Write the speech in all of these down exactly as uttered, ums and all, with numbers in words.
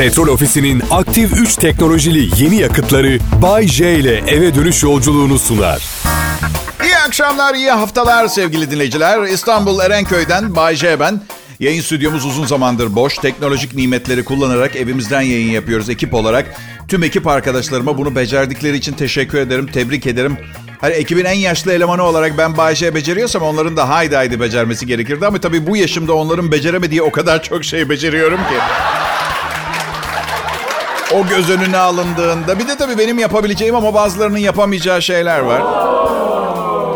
Petrol Ofisi'nin aktif üç teknolojili yeni yakıtları Bay J ile eve dönüş yolculuğunu sunar. İyi akşamlar, iyi haftalar sevgili dinleyiciler. İstanbul Erenköy'den Bay J ben. Yayın stüdyomuz uzun zamandır boş. Teknolojik nimetleri kullanarak evimizden yayın yapıyoruz ekip olarak. Tüm ekip arkadaşlarıma bunu becerdikleri için teşekkür ederim, tebrik ederim. Hani ekibin en yaşlı elemanı olarak ben Bayce'ye beceriyorsam onların da haydi haydi becermesi gerekirdi. Ama tabii bu yaşımda onların beceremediği o kadar çok şey beceriyorum ki. O göz önüne alındığında. Bir de tabii benim yapabileceğim ama bazılarının yapamayacağı şeyler var.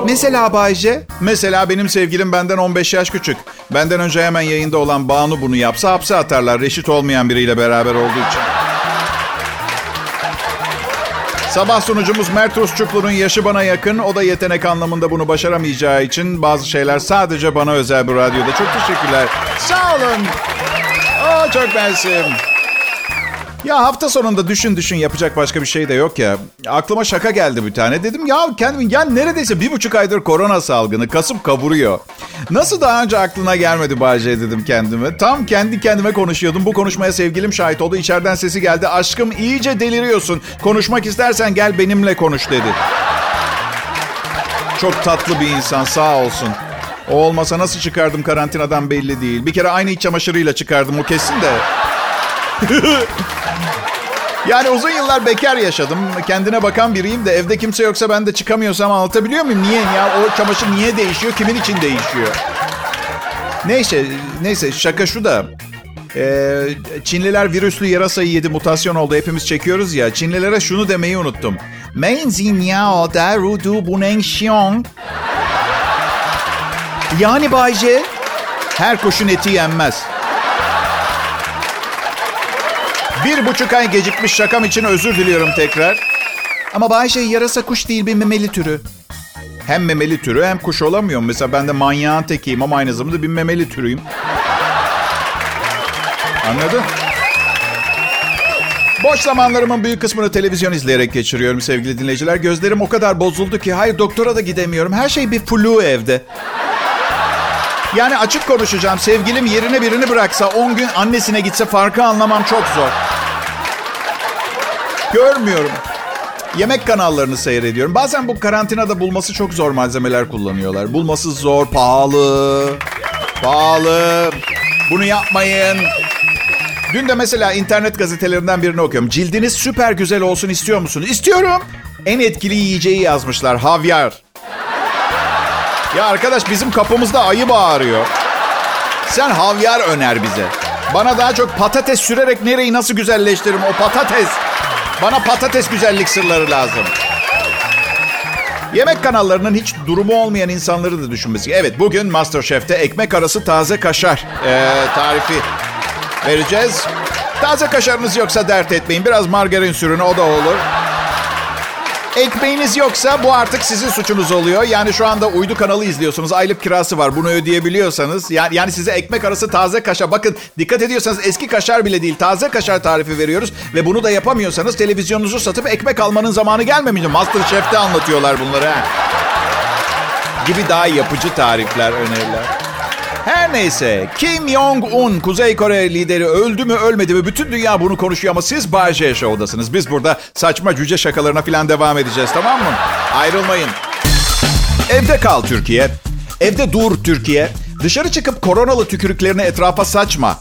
Mesela Bayce, mesela benim sevgilim benden on beş yaş küçük. Benden önce hemen yayında olan Banu bunu yapsa hapse atarlar. Reşit olmayan biriyle beraber olduğu için. Sabah sunucumuz Mert Ross Çuplu'nun yaşı bana yakın. O da yetenek anlamında bunu başaramayacağı için bazı şeyler sadece bana özel bu radyoda. Çok teşekkürler. Sağ olun. Aa, çok bensim. Ya hafta sonunda düşün düşün yapacak başka bir şey de yok ya. Aklıma şaka geldi bir tane. Dedim ya kendim ya neredeyse bir buçuk aydır korona salgını kasıp kavuruyor. Nasıl daha önce aklına gelmedi Bahşiş dedim kendime. Tam kendi kendime konuşuyordum. Bu konuşmaya sevgilim şahit oldu. İçeriden sesi geldi. Aşkım iyice deliriyorsun. Konuşmak istersen gel benimle konuş dedi. Çok tatlı bir insan sağ olsun. O olmasa nasıl çıkardım karantinadan belli değil. Bir kere aynı iç çamaşırıyla çıkardım o kesin de. Yani uzun yıllar bekar yaşadım. Kendine bakan biriyim de evde kimse yoksa ben de çıkamıyorsam anlatabiliyor muyum? Niye ya? O çamaşır niye değişiyor? Kimin için değişiyor? Neyse, neyse şaka şu da. Ee, Çinliler virüslü yarasayı yedi, mutasyon oldu. Hepimiz çekiyoruz ya. Çinlilere şunu demeyi unuttum. Yani Bay J, her kuşun eti yenmez. Bir buçuk ay gecikmiş şakam için özür diliyorum tekrar. Ama Bayce yarasa kuş değil bir memeli türü. Hem memeli türü hem kuş olamıyorum. Mesela ben de manyağın tekiyim ama aynı zamanda bir memeli türüyüm. Anladın? Boş zamanlarımın büyük kısmını televizyon izleyerek geçiriyorum sevgili dinleyiciler. Gözlerim o kadar bozuldu ki hayır doktora da gidemiyorum. Her şey bir flu evde. Yani açık konuşacağım. Sevgilim yerine birini bıraksa, on gün annesine gitse farkı anlamam çok zor. Görmüyorum. Yemek kanallarını seyrediyorum. Bazen bu karantinada bulması çok zor malzemeler kullanıyorlar. Bulması zor, pahalı. Pahalı. Bunu yapmayın. Dün de mesela internet gazetelerinden birini okuyorum. Cildiniz süper güzel olsun istiyor musunuz? İstiyorum. En etkili yiyeceği yazmışlar. Havyar. Ya arkadaş bizim kapımızda ayı bağırıyor. Sen havyar öner bize. Bana daha çok patates sürerek nereyi nasıl güzelleştiririm o patates. Bana patates güzellik sırları lazım. Yemek kanallarının hiç durumu olmayan insanları da düşünmesi. Evet bugün MasterChef'te ekmek arası taze kaşar ee, tarifi vereceğiz. Taze kaşarınız yoksa dert etmeyin. Biraz margarin sürün o da olur. Ekmeğiniz yoksa bu artık sizin suçunuz oluyor. Yani şu anda uydu kanalı izliyorsunuz. Aylık kirası var. Bunu ödeyebiliyorsanız. Yani, yani size ekmek arası taze kaşar. Bakın dikkat ediyorsanız eski kaşar bile değil. Taze kaşar tarifi veriyoruz. Ve bunu da yapamıyorsanız televizyonunuzu satıp ekmek almanın zamanı gelmemiş. MasterChef'te anlatıyorlar bunları. He. Gibi daha yapıcı tarifler, öneriler. Her neyse. Kim Jong-un, Kuzey Kore lideri öldü mü ölmedi mi? Bütün dünya bunu konuşuyor ama siz Bay J Show'dasınız. Biz burada saçma cüce şakalarına falan devam edeceğiz, tamam mı? Ayrılmayın. Evde kal Türkiye. Evde dur Türkiye. Dışarı çıkıp koronalı tükürüklerini etrafa saçma.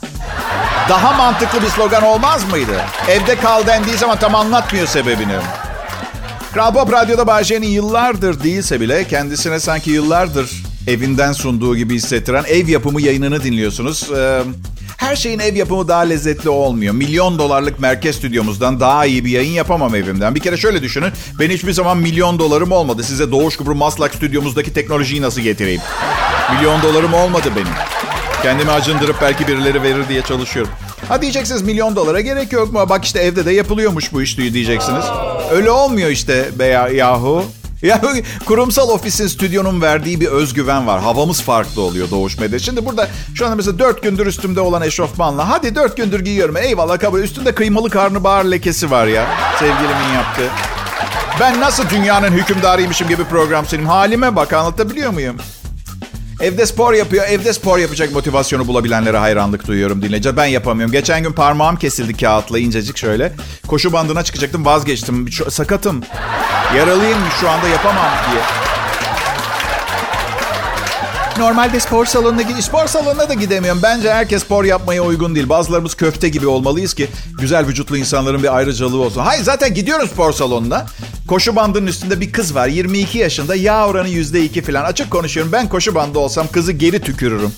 Daha mantıklı bir slogan olmaz mıydı? Evde kal dendiği zaman tam anlatmıyor sebebini. Kral Bob Radyo'da Bay J'nin yıllardır değilse bile kendisine sanki yıllardır evinden sunduğu gibi hissettiren ev yapımı yayınını dinliyorsunuz. Ee, her şeyin ev yapımı daha lezzetli olmuyor. Milyon dolarlık merkez stüdyomuzdan daha iyi bir yayın yapamam evimden. Bir kere şöyle düşünün. Ben hiçbir zaman milyon dolarım olmadı. Size Doğuş Kubru Maslak stüdyomuzdaki teknolojiyi nasıl getireyim? Milyon dolarım olmadı benim. Kendimi acındırıp belki birileri verir diye çalışıyorum. Ha diyeceksiniz milyon dolara gerek yok mu? Bak işte evde de yapılıyormuş bu iş diyeceksiniz. Öyle olmuyor işte be yahu. Ya kurumsal ofisin stüdyonun verdiği bir özgüven var. Havamız farklı oluyor Doğuş Medya. Şimdi burada şu anda mesela dört gündür üstümde olan eşofmanla. Hadi dört gündür giyiyorum. Eyvallah kabul. Üstünde kıymalı karnabahar lekesi var ya. Sevgilimin yaptığı. Ben nasıl dünyanın hükümdarıymışım gibi program sunayım. Halime bak anlatabiliyor muyum? Evde spor yapıyor. Evde spor yapacak motivasyonu bulabilenlere hayranlık duyuyorum dinleyiciler. Ben yapamıyorum. Geçen gün parmağım kesildi kağıtla incecik şöyle. Koşu bandına çıkacaktım, vazgeçtim. Sakatım. Yaralıyım şu anda, yapamam diye. Normalde spor salonuna gidip spor salonuna da gidemiyorum. Bence herkes spor yapmaya uygun değil. Bazılarımız köfte gibi olmalıyız ki güzel vücutlu insanların bir ayrıcalığı olsun. Hayır, zaten gidiyoruz spor salonuna. Koşu bandının üstünde bir kız var. yirmi iki yaşında. Yağ oranı yüzde iki falan. Açık konuşuyorum. Ben koşu bandı olsam kızı geri tükürürüm.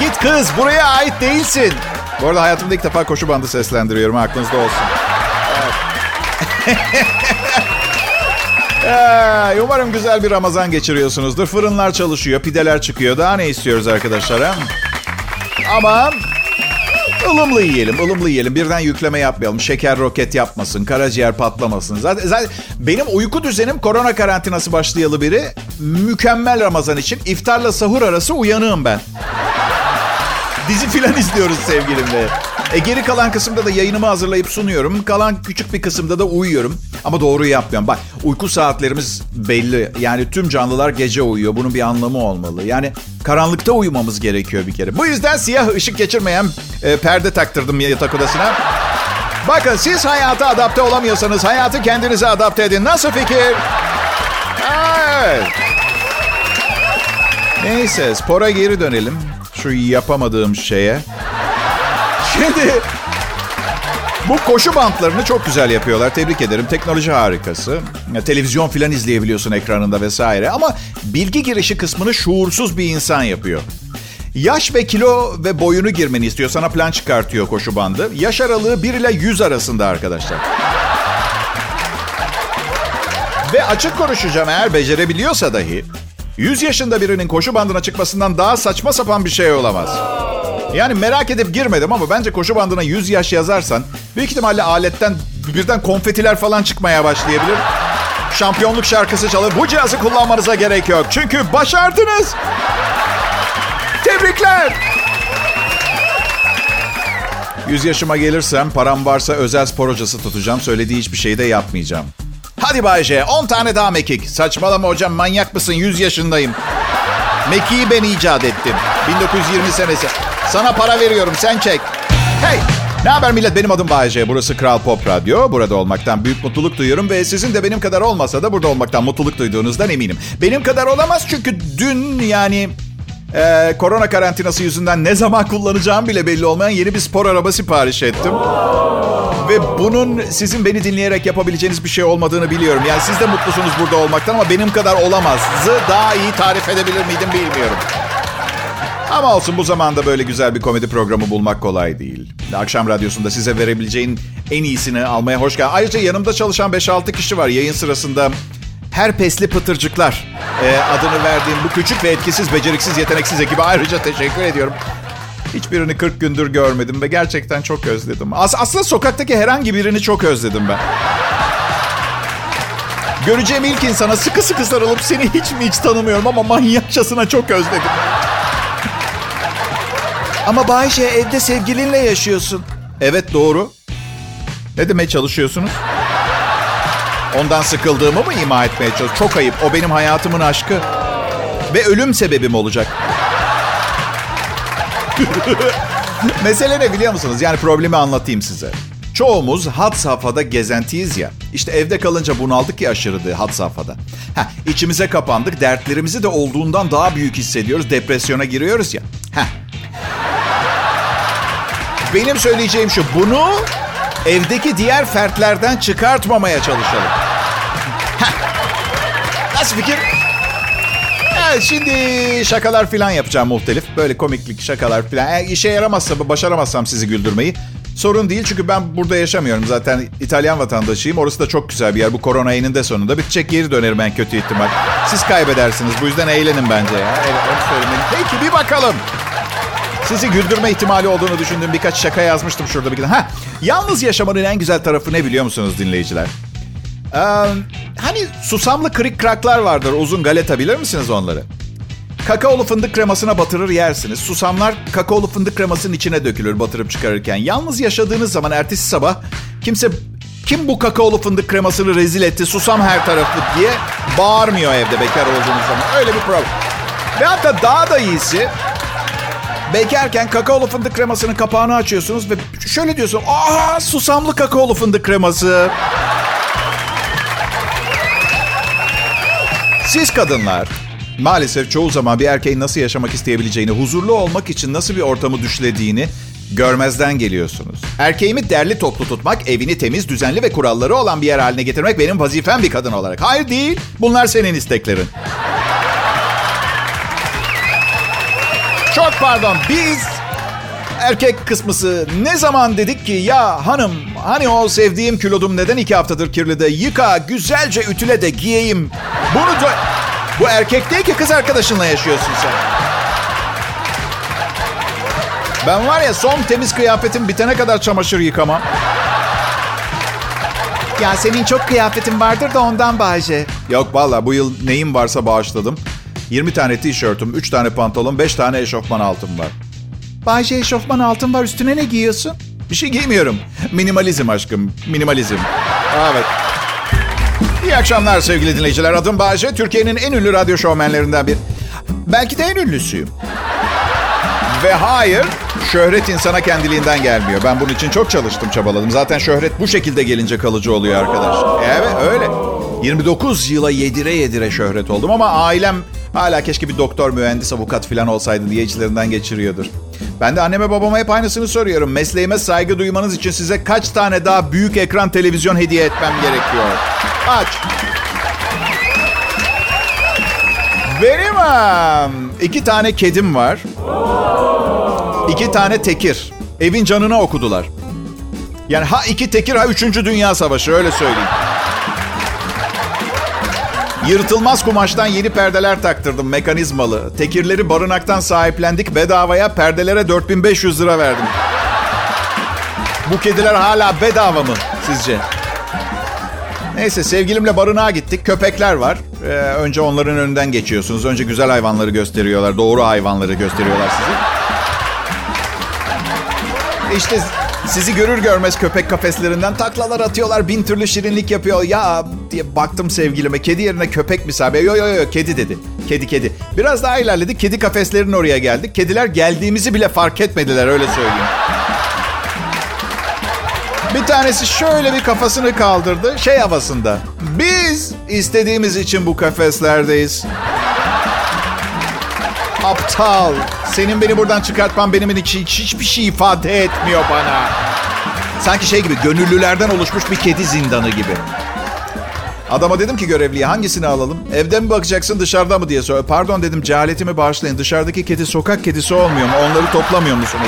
Git kız, buraya ait değilsin. Bu arada hayatımda ilk defa koşu bandı seslendiriyorum. Aklınızda olsun. Evet. Ee, umarım güzel bir Ramazan geçiriyorsunuzdur. Fırınlar çalışıyor, pideler çıkıyor. Daha ne istiyoruz arkadaşlar? He? Ama ılımlı yiyelim, ılımlı yiyelim. Birden yükleme yapmayalım. Şeker roket yapmasın, karaciğer patlamasın. Zaten, zaten benim uyku düzenim korona karantinası başlayalı biri. Mükemmel Ramazan için iftarla sahur arası uyanığım ben. Dizi filan izliyoruz sevgilimle. E, geri kalan kısımda da yayınımı hazırlayıp sunuyorum. Kalan küçük bir kısımda da uyuyorum. Ama doğru yapmıyorum. Bak, uyku saatlerimiz belli. Yani tüm canlılar gece uyuyor. Bunun bir anlamı olmalı. Yani karanlıkta uyumamız gerekiyor bir kere. Bu yüzden siyah ışık geçirmeyen e, perde taktırdım yatak odasına. Bakın, siz hayata adapte olamıyorsanız hayatı kendinize adapte edin. Nasıl fikir? Evet. Neyse, spora geri dönelim. Şu yapamadığım şeye. Şimdi bu koşu bantlarını çok güzel yapıyorlar. Tebrik ederim. Teknoloji harikası. Ya, televizyon filan izleyebiliyorsun ekranında vesaire. Ama bilgi girişi kısmını şuursuz bir insan yapıyor. Yaş ve kilo ve boyunu girmeni istiyor. Sana plan çıkartıyor koşu bandı. Yaş aralığı bir ile yüz arasında arkadaşlar. Ve açık konuşacağım, eğer becerebiliyorsa dahi yüz yaşında birinin koşu bandına çıkmasından daha saçma sapan bir şey olamaz. Yani merak edip girmedim ama bence koşu bandına yüz yaş yazarsan büyük ihtimalle aletten birden konfetiler falan çıkmaya başlayabilir. Şampiyonluk şarkısı çalıyor. Bu cihazı kullanmanıza gerek yok. Çünkü başardınız. Tebrikler. yüz yaşıma gelirsem param varsa özel spor hocası tutacağım. Söylediği hiçbir şeyi de yapmayacağım. Hadi Bay J, on tane daha mekik. Saçmalama hocam, manyak mısın? yüz yaşındayım. Mekiği ben icat ettim. bin dokuz yüz yirmi senesi. Sana para veriyorum, sen çek. Hey, ne haber millet? Benim adım Bay J. Burası Kral Pop Radyo. Burada olmaktan büyük mutluluk duyuyorum ve sizin de benim kadar olmasa da burada olmaktan mutluluk duyduğunuzdan eminim. Benim kadar olamaz çünkü dün yani e, korona karantinası yüzünden ne zaman kullanacağım bile belli olmayan yeni bir spor araba sipariş ettim. Ve bunun sizin beni dinleyerek yapabileceğiniz bir şey olmadığını biliyorum. Yani siz de mutlusunuz burada olmaktan ama benim kadar olamazı daha iyi tarif edebilir miydim bilmiyorum. Ama olsun, bu zamanda böyle güzel bir komedi programı bulmak kolay değil. Akşam radyosunda size verebileceğin en iyisini almaya hoş geldin. Ayrıca yanımda çalışan beş altı kişi var. Yayın sırasında herpesli pıtırcıklar e, adını verdiğim bu küçük ve etkisiz, beceriksiz, yeteneksiz ekibe ayrıca teşekkür ediyorum. Hiçbirini kırk gündür görmedim ve gerçekten çok özledim. As- aslında sokaktaki herhangi birini çok özledim ben. Göreceğim ilk insana sıkı sıkı sarılıp seni hiç mi hiç tanımıyorum ama manyakçasına çok özledim. Ama Bahşiş'e evde sevgilinle yaşıyorsun. Evet, doğru. Ne demeye çalışıyorsunuz? Ondan sıkıldığımı mı ima etmeye çalışıyorsunuz? Çok ayıp. O benim hayatımın aşkı. Ve ölüm sebebim olacak. Mesele ne biliyor musunuz? Yani problemi anlatayım size. Çoğumuz had safhada gezentiyiz ya. İşte evde kalınca bunaldık ya, aşırı had safhada. Heh, içimize kapandık. Dertlerimizi de olduğundan daha büyük hissediyoruz. Depresyona giriyoruz ya. Heh. Benim söyleyeceğim şu. Bunu evdeki diğer fertlerden çıkartmamaya çalışalım. Heh. Nasıl fikir? Evet, şimdi şakalar falan yapacağım muhtelif. Böyle komiklik şakalar falan. Eğer işe yaramazsa, başaramazsam sizi güldürmeyi, sorun değil. Çünkü ben burada yaşamıyorum. Zaten İtalyan vatandaşıyım. Orası da çok güzel bir yer. Bu korona eninde sonunda bitecek, geri dönerim en kötü ihtimal. Siz kaybedersiniz. Bu yüzden eğlenin bence ya. Peki, bir bakalım. Sizi güldürme ihtimali olduğunu düşündüğüm birkaç şaka yazmıştım şurada. Bir ha, yalnız yaşamanın en güzel tarafı ne biliyor musunuz dinleyiciler? Ee, hani susamlı krik kraklar vardır, uzun galeta, bilir misiniz onları? Kakaolu fındık kremasına batırır yersiniz. Susamlar kakaolu fındık kremasının içine dökülür batırıp çıkarırken. Yalnız yaşadığınız zaman ertesi sabah kimse Kim bu kakaolu fındık kremasını rezil etti, susam her taraflı diye bağırmıyor evde bekar olduğunuz zaman. Öyle bir problem. Ve hatta daha da iyisi, bekarken kakaolu fındık kremasının kapağını açıyorsunuz ve şöyle diyorsun, aha susamlı kakaolu fındık kreması. Siz kadınlar maalesef çoğu zaman bir erkeğin nasıl yaşamak isteyebileceğini, huzurlu olmak için nasıl bir ortamı düşlediğini görmezden geliyorsunuz. Erkeğimi derli toplu tutmak, evini temiz, düzenli ve kuralları olan bir yer haline getirmek benim vazifem bir kadın olarak. Hayır değil, bunlar senin isteklerin. Çok pardon, biz erkek kısmısı ne zaman dedik ki ya hanım, hani o sevdiğim külodum neden iki haftadır kirli de yıka, güzelce ütüle de giyeyim. Bunu da... Bu erkek değil ki, kız arkadaşınla yaşıyorsun sen. Ben var ya son temiz kıyafetim bitene kadar çamaşır yıkamam. Ya senin çok kıyafetin vardır da ondan Bahşiş. Yok valla bu yıl neyim varsa bağışladım. yirmi tane tişörtüm, üç tane pantolon, beş tane eşofman altım var. Bahşiş eşofman altın var, üstüne ne giyiyorsun? Bir şey giymiyorum. Minimalizm aşkım, minimalizm. Evet. İyi akşamlar sevgili dinleyiciler. Adım Bayce. Türkiye'nin en ünlü radyo şovmenlerinden bir... Belki de en ünlüsüyüm. Ve hayır, şöhret insana kendiliğinden gelmiyor. Ben bunun için çok çalıştım, çabaladım. Zaten şöhret bu şekilde gelince kalıcı oluyor arkadaşlar. Evet, öyle. yirmi dokuz yıla yedire yedire şöhret oldum ama ailem hala keşke bir doktor, mühendis, avukat falan olsaydı diye içlerinden geçiriyordur. Ben de anneme babama hep aynısını soruyorum. Mesleğime saygı duymanız için size kaç tane daha büyük ekran televizyon hediye etmem gerekiyor? Aç. Benim iki tane kedim var. İki tane tekir. Evin canına okudular. Yani ha iki tekir ha üçüncü Dünya Savaşı, öyle söyleyeyim. Yırtılmaz kumaştan yeni perdeler taktırdım, mekanizmalı. Tekirleri barınaktan sahiplendik, bedavaya perdelere dört bin beş yüz lira verdim. Bu kediler hala bedava mı sizce? Neyse, sevgilimle barınağa gittik. Köpekler var. Ee, önce onların önünden geçiyorsunuz. Önce güzel hayvanları gösteriyorlar. Doğru hayvanları gösteriyorlar size. İşte sizi görür görmez köpek kafeslerinden taklalar atıyorlar. Bin türlü şirinlik yapıyor. Ya diye baktım sevgilime. Kedi yerine köpek mi sahibi? Yo yo yo kedi dedi. Kedi kedi. Biraz daha ilerledik. Kedi kafeslerinin oraya geldik. Kediler geldiğimizi bile fark etmediler, öyle söyleyeyim. Bir tanesi şöyle bir kafasını kaldırdı. Şey havasında. Biz istediğimiz için bu kafeslerdeyiz. Aptal. Senin beni buradan çıkartman benim için hiçbir şey ifade etmiyor bana. Sanki şey gibi, gönüllülerden oluşmuş bir kedi zindanı gibi. Adama dedim ki görevliye, hangisini alalım? Evden mi bakacaksın, dışarıda mı diye sor. Pardon dedim, cehaletimi bağışlayın. Dışarıdaki kedi sokak kedisi olmuyor mu? Onları toplamıyor musunuz?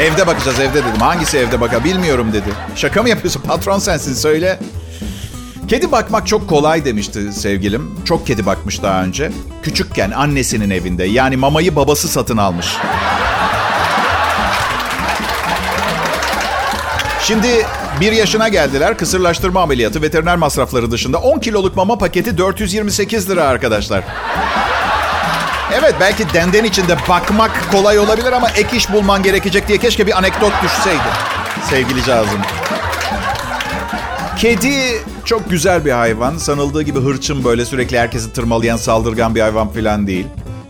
Evde bakacağız, evde dedim. Hangisi evde bakar bilmiyorum dedi. Şaka mı yapıyorsun? Patron sensin, söyle. Kedi bakmak çok kolay demişti sevgilim. Çok kedi bakmış daha önce. Küçükken annesinin evinde. Yani mamayı babası satın almış. Şimdi bir yaşına geldiler. Kısırlaştırma ameliyatı, veteriner masrafları dışında on kiloluk mama paketi dört yüz yirmi sekiz lira arkadaşlar. Evet, belki denden içinde bakmak kolay olabilir ama ek iş bulman gerekecek diye keşke bir anekdot düşseydi sevgili cazım. Kedi çok güzel bir hayvan. Sanıldığı gibi hırçın, böyle sürekli herkesi tırmalayan, saldırgan bir hayvan falan değil.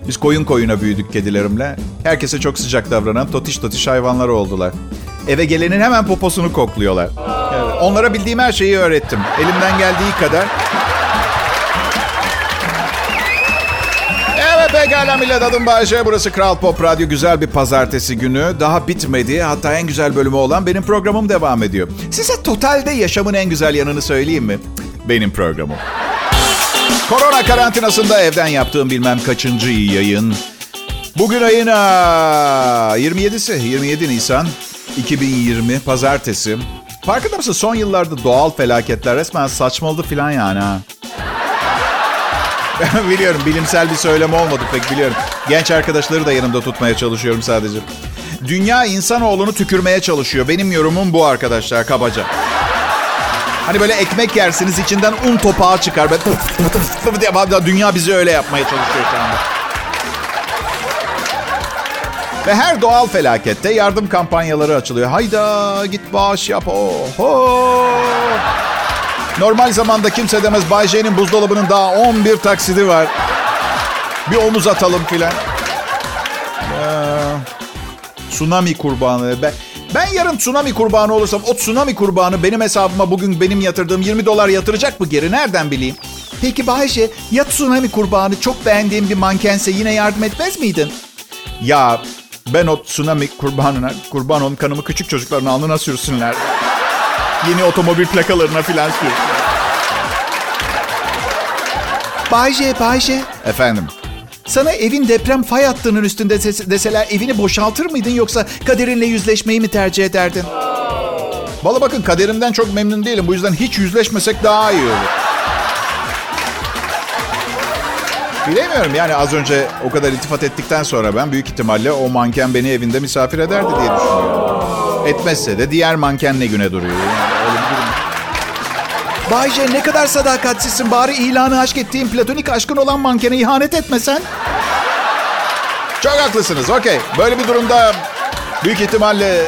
Biz koyun koyuna büyüdük kedilerimle. Herkese çok sıcak davranan totiş totiş hayvanlar oldular. Eve gelenin hemen poposunu kokluyorlar. Evet, onlara bildiğim her şeyi öğrettim. Elimden geldiği kadar... Pekala millet, adım Bayce. Burası Kral Pop Radyo. Güzel bir pazartesi günü. Daha bitmedi. Hatta en güzel bölümü olan benim programım devam ediyor. Size totalde yaşamın en güzel yanını söyleyeyim mi? Benim programım. Korona karantinasında evden yaptığım bilmem kaçıncı yayın. Bugün ayın yirmi yedisi. yirmi yedi Nisan iki bin yirmi pazartesi. Farkında mısın? Son yıllarda doğal felaketler resmen saçmaladı filan yani ha. Biliyorum, bilimsel bir söylem olmadı pek, biliyorum. Genç arkadaşları da yanımda tutmaya çalışıyorum sadece. Dünya insanoğlunu tükürmeye çalışıyor. Benim yorumum bu arkadaşlar, kabaca. Hani böyle ekmek yersiniz, içinden un topağı çıkar. Böyle tıf tıf tıf tıf diye. Dünya bizi öyle yapmaya çalışıyor şu anda. Ve her doğal felakette yardım kampanyaları açılıyor. Hayda git bağış yap. Oho. Normal zamanda kimse demez Bay J'nin buzdolabının daha on bir taksidi var. Bir omuz atalım filan. Tsunami kurbanı. Ben, ben yarın tsunami kurbanı olursam o tsunami kurbanı benim hesabıma bugün benim yatırdığım yirmi dolar yatıracak mı geri? Nereden bileyim? Peki Bayce, ya tsunami kurbanı çok beğendiğim bir mankense yine yardım etmez miydin? Ya ben o tsunami kurbanına, kurban onun kanımı küçük çocukların alnına sürsünler. Yeni otomobil plakalarına filan sürsünler. Bayce, Bayce. Efendim? Sana evin deprem fay hattının üstünde deseler evini boşaltır mıydın yoksa kaderinle yüzleşmeyi mi tercih ederdin? Valla bakın kaderimden çok memnun değilim. Bu yüzden hiç yüzleşmesek daha iyi olur. Bilemiyorum yani az önce o kadar iltifat ettikten sonra ben büyük ihtimalle o manken beni evinde misafir ederdi diye düşünüyorum. Etmezse de diğer manken ne güne duruyor. Yani Bay J, ne kadar sadakatsizsin. Bari ilanı aşk ettiğin platonik aşkın olan mankene ihanet etmesen. Çok haklısınız. Okey. Böyle bir durumda büyük ihtimalle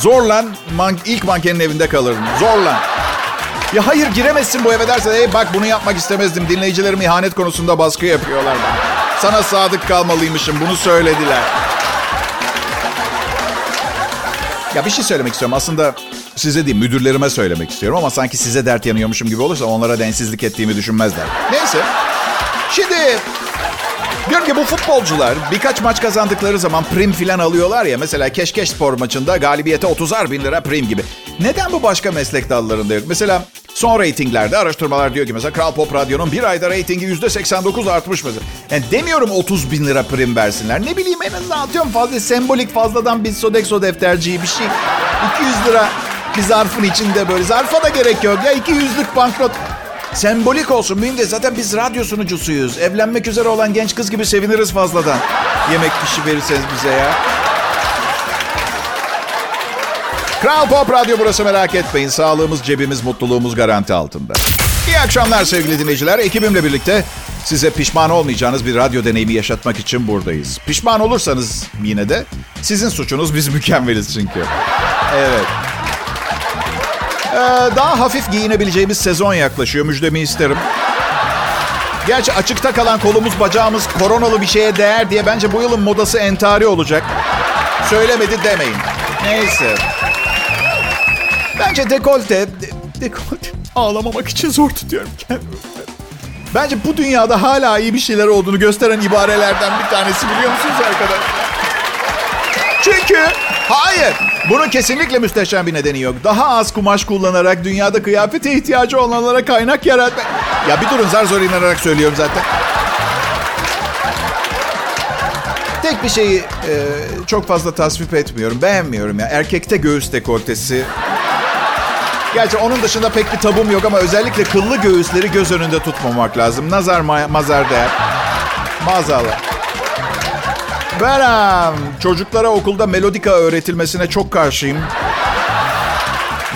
zorla man- ilk mankenin evinde kalırım. Zorla. Ya hayır giremezsin bu eve derse, hey bak bunu yapmak istemezdim. Dinleyicilerim ihanet konusunda baskı yapıyorlar bana. Sana sadık kalmalıymışım. Bunu söylediler. Ya bir şey söylemek istiyorum. Aslında size değil, müdürlerime söylemek istiyorum ama sanki size dert yanıyormuşum gibi olursa onlara densizlik ettiğimi düşünmezler. Neyse. Şimdi diyorum ki bu futbolcular birkaç maç kazandıkları zaman prim filan alıyorlar ya. Mesela Keşkeş Spor maçında galibiyete otuzar bin lira prim gibi. Neden bu başka meslek dallarında yok? Mesela son reytinglerde araştırmalar diyor ki mesela Kral Pop Radyo'nun bir ayda reytingi yüzde seksen dokuz artmış mıdır? Yani demiyorum otuz bin lira prim versinler. Ne bileyim en azından atıyorum fazla sembolik fazladan bir Sodexo defterciği bir şey. iki yüz lira bir zarfın içinde böyle. Zarfa da gerek yok ya. iki yüzlük banknot. Sembolik olsun. Mühim de zaten biz radyo sunucusuyuz. Evlenmek üzere olan genç kız gibi seviniriz fazladan. Yemek işi verirseniz bize ya. Kral Pop Radyo burası, merak etmeyin. Sağlığımız, cebimiz, mutluluğumuz garanti altında. İyi akşamlar sevgili dinleyiciler. Ekibimle birlikte size pişman olmayacağınız bir radyo deneyimi yaşatmak için buradayız. Pişman olursanız yine de sizin suçunuz, biz mükemmeliz çünkü. Evet. Ee, daha hafif giyinebileceğimiz sezon yaklaşıyor. Müjdemi isterim. Gerçi açıkta kalan kolumuz, bacağımız koronalı bir şeye değer diye bence bu yılın modası entari olacak. Söylemedi demeyin. Neyse. Bence dekolte, de, dekolte ağlamamak için zor tutuyorum kendimi. Bence bu dünyada hala iyi bir şeyler olduğunu gösteren ibarelerden bir tanesi, biliyor musunuz arkadaşlar? Çünkü hayır, bunun kesinlikle müstehcen bir nedeni yok. Daha az kumaş kullanarak dünyada kıyafete ihtiyacı olanlara kaynak yaratmak. Ya bir durun, zar zor inanarak söylüyorum zaten. Tek bir şeyi e, çok fazla tasvip etmiyorum, beğenmiyorum ya. Erkekte göğüs dekoltesi. Gerçi onun dışında pek bir tabum yok ama özellikle kıllı göğüsleri göz önünde tutmamak lazım. Nazar ma- mazar değer. Maazallah. Ben çocuklara okulda melodika öğretilmesine çok karşıyım.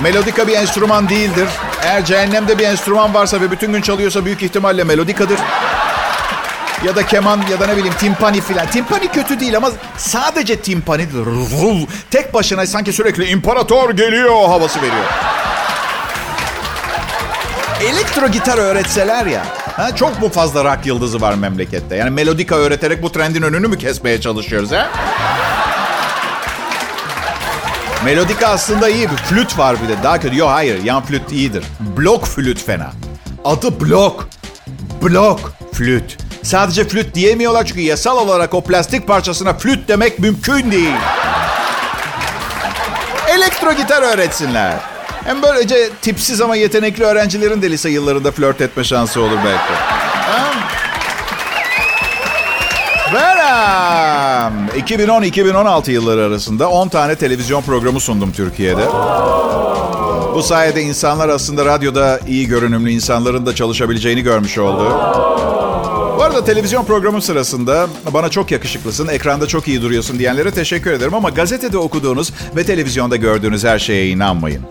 Melodika bir enstrüman değildir. Eğer cehennemde bir enstrüman varsa ve bütün gün çalıyorsa büyük ihtimalle melodikadır. Ya da keman ya da ne bileyim timpani filan. Timpani kötü değil ama sadece timpani tek başına sanki sürekli imparator geliyor havası veriyor. Elektro gitar öğretseler ya. Ha, çok mu fazla rock yıldızı var memlekette? Yani melodika öğreterek bu trendin önünü mü kesmeye çalışıyoruz ha? Melodika aslında iyi bir flüt var bir de. Daha kötü. Yok hayır, yan flüt iyidir. Blok flüt fena. Adı blok. Blok flüt. Sadece flüt diyemiyorlar çünkü yasal olarak o plastik parçasına flüt demek mümkün değil. Elektro gitar öğretsinler. Hem böylece tipsiz ama yetenekli öğrencilerin de lise yıllarında flört etme şansı olur belki. Veram. iki bin on - iki bin on altı yılları arasında on tane televizyon programı sundum Türkiye'de. Bu sayede insanlar aslında radyoda iyi görünümlü insanların da çalışabileceğini görmüş oldu. Bu arada televizyon programı sırasında bana çok yakışıklısın, ekranda çok iyi duruyorsun diyenlere teşekkür ederim ama gazetede okuduğunuz ve televizyonda gördüğünüz her şeye inanmayın.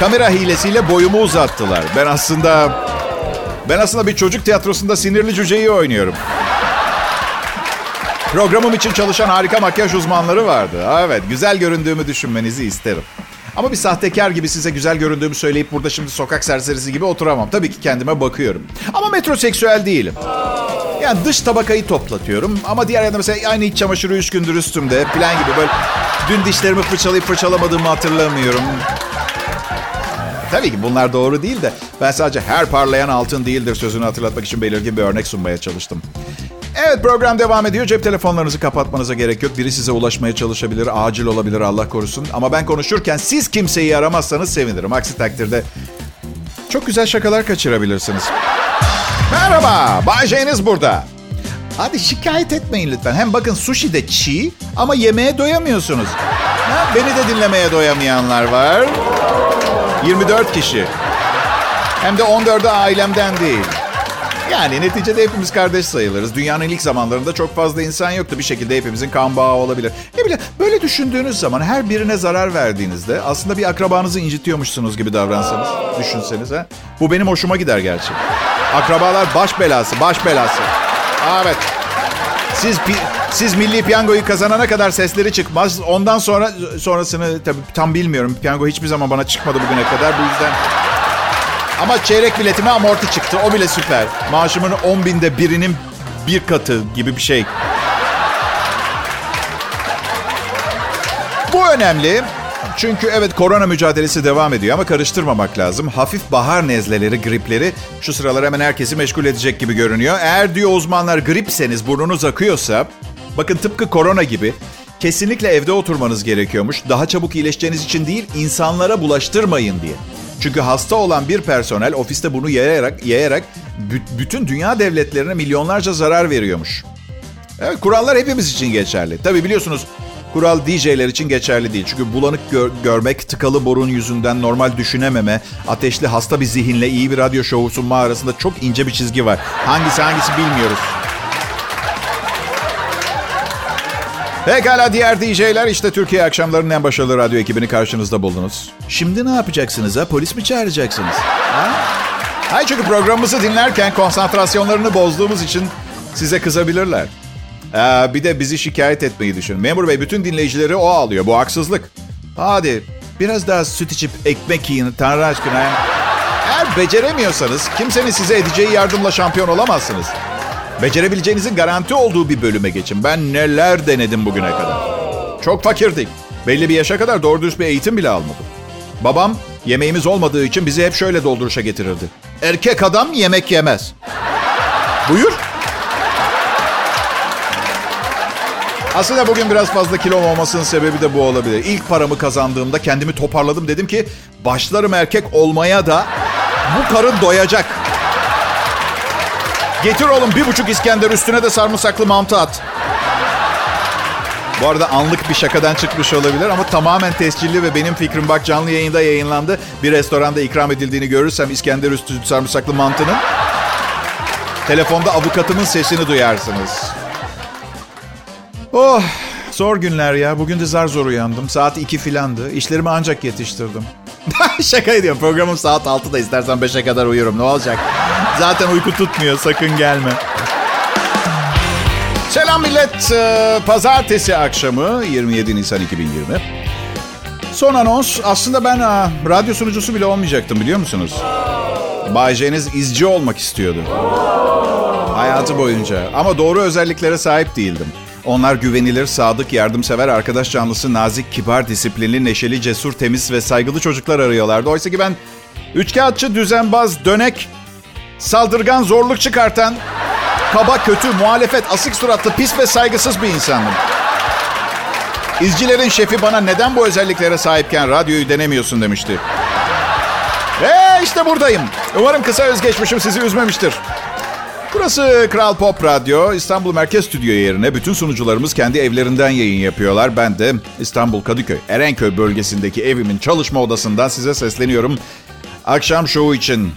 Kamera hilesiyle boyumu uzattılar. Ben aslında ben aslında bir çocuk tiyatrosunda sinirli cüceyi oynuyorum. Programım için çalışan harika makyaj uzmanları vardı. Evet, güzel göründüğümü düşünmenizi isterim. Ama bir sahtekar gibi size güzel göründüğümü söyleyip burada şimdi sokak serserisi gibi oturamam. Tabii ki kendime bakıyorum. Ama metroseksüel değilim. Yani dış tabakayı toplatıyorum. Ama diğer yanda mesela aynı iç çamaşırı üç gündür üstümde falan gibi. Böyle dün dişlerimi fırçalayıp fırçalamadığımı hatırlamıyorum. Tabii ki bunlar doğru değil de ben sadece her parlayan altın değildir sözünü hatırlatmak için belirgin bir örnek sunmaya çalıştım. Evet, program devam ediyor. Cep telefonlarınızı kapatmanıza gerek yok. Biri size ulaşmaya çalışabilir, acil olabilir, Allah korusun. Ama ben konuşurken siz kimseyi aramazsanız sevinirim. Aksi takdirde çok güzel şakalar kaçırabilirsiniz. Merhaba, Bay J'niz burada. Hadi şikayet etmeyin lütfen. Hem bakın sushi de çiğ ama yemeğe doyamıyorsunuz. Ha, beni de dinlemeye doyamayanlar var. yirmi dört kişi. Hem de on dördü ailemden değil. Yani neticede hepimiz kardeş sayılırız. Dünyanın ilk zamanlarında çok fazla insan yoktu. Bir şekilde hepimizin kan bağı olabilir. Ne bileyim, böyle düşündüğünüz zaman her birine zarar verdiğinizde aslında bir akrabanızı incitiyormuşsunuz gibi davransanız, düşünseniz. He? Bu benim hoşuma gider gerçi. Akrabalar baş belası, baş belası. Evet. Siz siz Milli Piyango'yu kazanana kadar sesleri çıkmaz. Ondan sonra sonrasını tabii tam bilmiyorum. Piyango hiçbir zaman bana çıkmadı bugüne kadar. Bu yüzden... Ama çeyrek biletime amorti çıktı. O bile süper. Maaşımın on binde birinin bir katı gibi bir şey. Bu önemli. Çünkü evet, korona mücadelesi devam ediyor ama karıştırmamak lazım. Hafif bahar nezleleri, gripleri şu sıralar hemen herkesi meşgul edecek gibi görünüyor. Eğer diyor uzmanlar gripseniz, burnunuz akıyorsa, bakın tıpkı korona gibi kesinlikle evde oturmanız gerekiyormuş. Daha çabuk iyileşeceğiniz için değil, insanlara bulaştırmayın diye. Çünkü hasta olan bir personel ofiste bunu yayarak, yayarak b- bütün dünya devletlerine milyonlarca zarar veriyormuş. Evet, kurallar hepimiz için geçerli. Tabii biliyorsunuz, kural D J'ler için geçerli değil. Çünkü bulanık gör- görmek, tıkalı borun yüzünden normal düşünememe, ateşli hasta bir zihinle iyi bir radyo şovu sunma arasında çok ince bir çizgi var. Hangisi hangisi bilmiyoruz. Pekala diğer D J'ler, işte Türkiye Akşamları'nın en başarılı radyo ekibini karşınızda buldunuz. Şimdi ne yapacaksınız ha? Polis mi çağıracaksınız? Ha? Hayır, çünkü programımızı dinlerken konsantrasyonlarını bozduğumuz için size kızabilirler. Ee, bir de bizi şikayet etmeyi düşünün. Memur Bey, bütün dinleyicileri o alıyor. Bu haksızlık. Hadi biraz daha süt içip ekmek yiyin Tanrı aşkına. Eğer beceremiyorsanız kimsenin size edeceği yardımla şampiyon olamazsınız. Becerebileceğinizin garanti olduğu bir bölüme geçin. Ben neler denedim bugüne kadar. Çok fakirdik. Belli bir yaşa kadar doğru dürüst bir eğitim bile almadım. Babam yemeğimiz olmadığı için bizi hep şöyle dolduruşa getirirdi. Erkek adam yemek yemez. Buyur. Aslında bugün biraz fazla kilom olmasının sebebi de bu olabilir. İlk paramı kazandığımda kendimi toparladım. Dedim ki başlarım erkek olmaya da bu karın doyacak. Getir oğlum bir buçuk İskender, üstüne de sarımsaklı mantı at. Bu arada anlık bir şakadan çıkmış olabilir ama tamamen tescilli ve benim fikrim. Bak, canlı yayında yayınlandı. Bir restoranda ikram edildiğini görürsem İskender üstü sarımsaklı mantının, telefonda avukatımın sesini duyarsınız. Oh, zor günler ya. Bugün de zar zor uyandım. Saat iki filandı. İşlerimi ancak yetiştirdim. Şaka ediyorum. Programım saat altıda, istersen beşe kadar uyurum. Ne olacak? Zaten uyku tutmuyor. Sakın gelme. Selam millet. Pazartesi akşamı yirmi yedi Nisan iki bin yirmi. Son anons. Aslında ben radyo sunucusu bile olmayacaktım, biliyor musunuz? Bay J'niz izci olmak istiyordu. Hayatı boyunca. Ama doğru özelliklere sahip değildim. Onlar güvenilir, sadık, yardımsever, arkadaş canlısı, nazik, kibar, disiplinli, neşeli, cesur, temiz ve saygılı çocuklar arıyorlardı. Oysa ki ben üçkağıtçı, düzenbaz, dönek, saldırgan, zorluk çıkartan, kaba, kötü, muhalefet, asık suratlı, pis ve saygısız bir insandım. İzcilerin şefi bana neden bu özelliklere sahipken radyoyu denemiyorsun demişti. Eee işte buradayım. Umarım kısa özgeçmişim sizi üzmemiştir. Burası Kral Pop Radyo. İstanbul Merkez Stüdyo yerine bütün sunucularımız kendi evlerinden yayın yapıyorlar. Ben de İstanbul Kadıköy, Erenköy bölgesindeki evimin çalışma odasından size sesleniyorum. Akşam şovu için.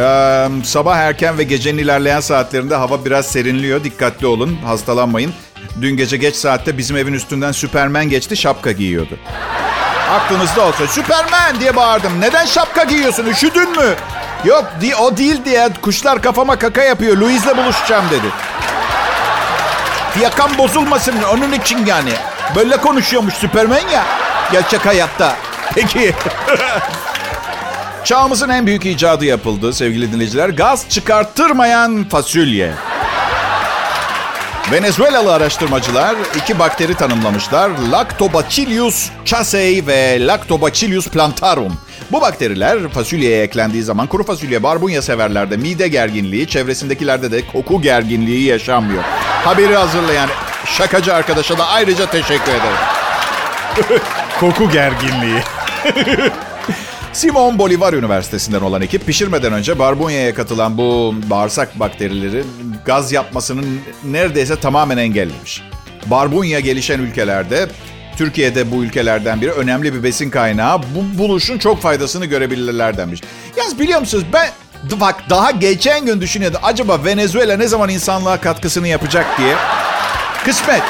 Ee, sabah erken ve gecenin ilerleyen saatlerinde hava biraz serinliyor. Dikkatli olun, hastalanmayın. Dün gece geç saatte bizim evin üstünden Süpermen geçti, şapka giyiyordu. Aklınızda olsun. Süpermen diye bağırdım. Neden şapka giyiyorsun? Üşüdün mü? Yok, o değil diye kuşlar kafama kaka yapıyor. Louise'le buluşacağım dedi. Fiyakam bozulmasın onun için yani. Böyle konuşuyormuş Süpermen ya. Gerçek hayatta. Peki. Çağımızın en büyük icadı yapıldı sevgili dinleyiciler. Gaz çıkarttırmayan fasulye. Venezuelalı araştırmacılar iki bakteri tanımlamışlar. Lactobacillus casei ve Lactobacillus plantarum. Bu bakteriler fasulyeye eklendiği zaman kuru fasulye barbunya severlerde mide gerginliği, çevresindekilerde de koku gerginliği yaşanmıyor. Haberi hazırlayan şakacı arkadaşa da ayrıca teşekkür ederim. Koku gerginliği. Simon Bolivar Üniversitesi'nden olan ekip pişirmeden önce barbunyaya katılan bu bağırsak bakterileri gaz yapmasının neredeyse tamamen engellemiş. Barbunya gelişen ülkelerde, Türkiye'de bu ülkelerden biri, önemli bir besin kaynağı. Bu buluşun çok faydasını görebilirler denmiş. Yalnız biliyor musunuz, ben bak daha geçen gün düşünüyordum. Acaba Venezuela ne zaman insanlığa katkısını yapacak diye. Kısmet.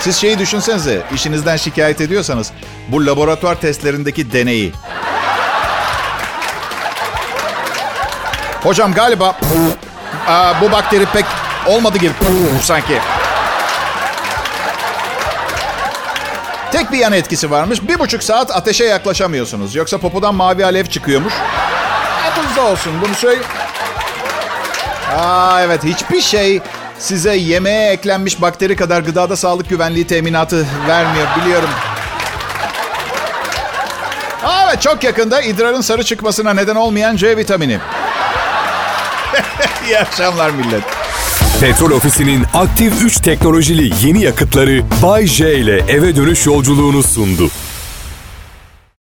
Siz şeyi düşünsenize, işinizden şikayet ediyorsanız bu laboratuvar testlerindeki deneyi. Hocam galiba aa, bu bakteri pek olmadı gibi sanki. Tek bir yan etkisi varmış. Bir buçuk saat ateşe yaklaşamıyorsunuz. Yoksa popodan mavi alev çıkıyormuş. Aklınızda olsun bunu söyleyeyim. Aa, evet, hiçbir şey size yemeğe eklenmiş bakteri kadar gıdada sağlık güvenliği teminatı vermiyor, biliyorum. Aa, evet, çok yakında idrarın sarı çıkmasına neden olmayan C vitamini. İyi akşamlar millet. Petrol Ofisi'nin aktif üç teknolojili yeni yakıtları Bay J ile eve dönüş yolculuğunu sundu.